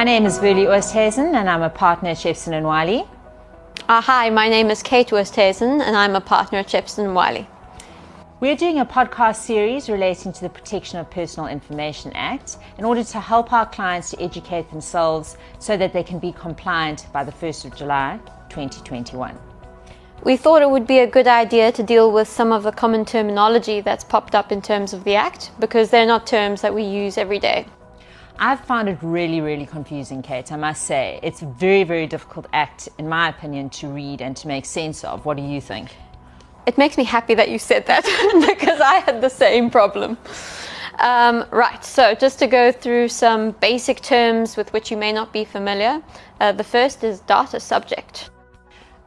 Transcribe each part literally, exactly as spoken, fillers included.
My name is Verlie Oosthuizen and I'm a partner at Shepson and Wiley. Uh, hi, my name is Kate Oosthuizen and I'm a partner at Shepson and Wiley. We're doing a podcast series relating to the Protection of Personal Information Act in order to help our clients to educate themselves so that they can be compliant by the first of July twenty twenty-one. We thought it would be a good idea to deal with some of the common terminology that's popped up in terms of the Act, because they're not terms that we use every day. I've found it really, really confusing, Kate, I must say. It's a very, very difficult act, in my opinion, to read and to make sense of. What do you think? It makes me happy that you said that, because I had the same problem. Um, right, so just to go through some basic terms with which you may not be familiar. Uh, the first is data subject.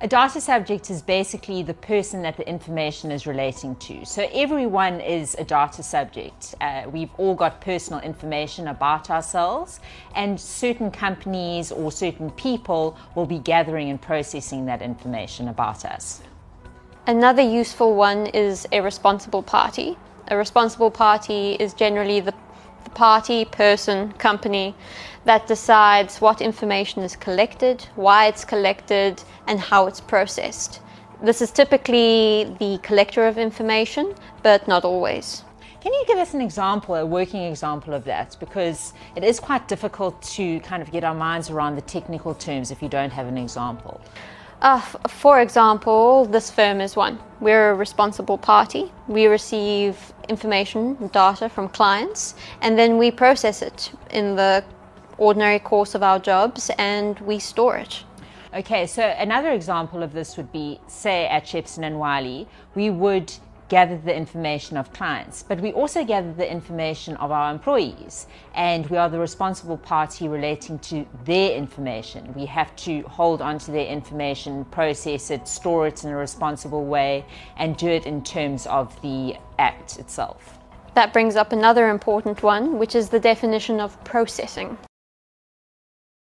A data subject is basically the person that the information is relating to. So everyone is a data subject. Uh, we've all got personal information about ourselves, and certain companies or certain people will be gathering and processing that information about us. Another useful one is a responsible party. A responsible party is generally the, the party, person, company that decides what information is collected, why it's collected, and how it's processed. This is typically the collector of information, but not always. Can you give us an example, a working example of that? Because it is quite difficult to kind of get our minds around the technical terms if you don't have an example. Uh, for example, this firm is one. We're a responsible party. We receive information, data from clients, and then we process it in the ordinary course of our jobs and we store it. Okay, so another example of this would be, say at Shepson and Wiley, we would gather the information of clients, but we also gather the information of our employees, and we are the responsible party relating to their information. We have to hold on to their information, process it, store it in a responsible way, and do it in terms of the Act itself. That brings up another important one, which is the definition of processing.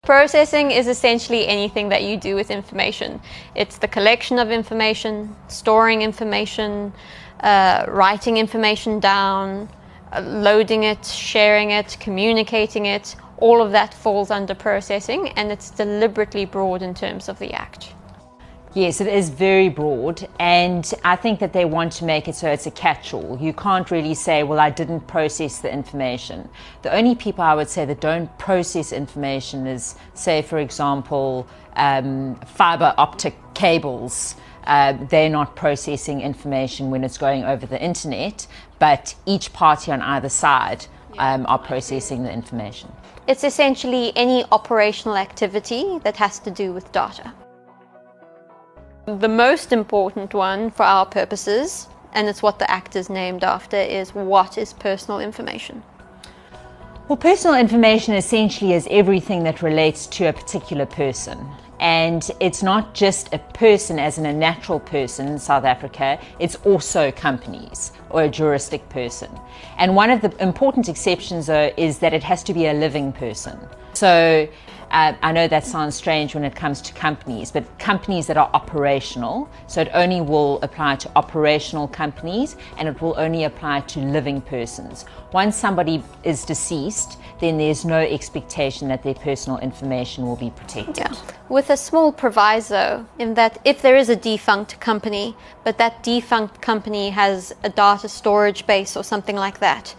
Processing is essentially anything that you do with information. It's the collection of information, storing information, uh, writing information down, uh, loading it, sharing it, communicating it. All of that falls under processing, and it's deliberately broad in terms of the Act. Yes, it is very broad, and I think that they want to make it so it's a catch-all. You can't really say, well, I didn't process the information. The only people I would say that don't process information is, say, for example, um, fiber optic cables. Uh, they're not processing information when it's going over the internet, but each party on either side um, are processing the information. It's essentially any operational activity that has to do with data. The most important one for our purposes, and it's what the Act is named after, is what is personal information? Well, personal information essentially is everything that relates to a particular person. And it's not just a person as in a natural person in South Africa, it's also companies or a juristic person. And one of the important exceptions, though, is that it has to be a living person. So uh, I know that sounds strange when it comes to companies, but companies that are operational, so it only will apply to operational companies, and it will only apply to living persons. Once somebody is deceased, then there's no expectation that their personal information will be protected. Yeah. With a small proviso in that if there is a defunct company, but that defunct company has a data storage base or something like that,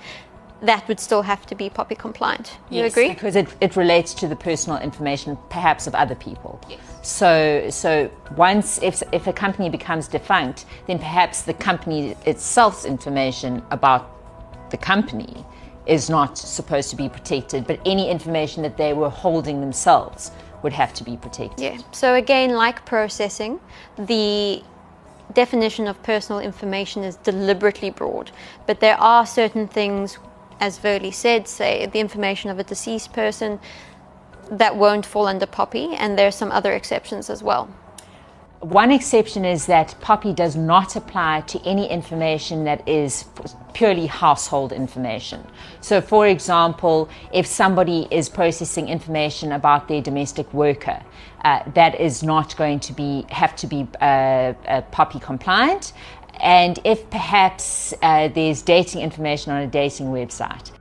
that would still have to be POPIA compliant. You yes, agree? Because it, it relates to the personal information perhaps of other people. Yes. So so once if if a company becomes defunct, then perhaps the company itself's information about the company is not supposed to be protected, but any information that they were holding themselves would have to be protected. Yeah. So again, like processing, the definition of personal information is deliberately broad, but there are certain things, as Verlie said, say the information of a deceased person, that won't fall under POPIA, and there are some other exceptions as well. One exception is that POPIA does not apply to any information that is purely household information. So, for example, if somebody is processing information about their domestic worker, uh, that is not going to be have to be uh, uh, POPIA compliant. And if perhaps uh, there's dating information on a dating website,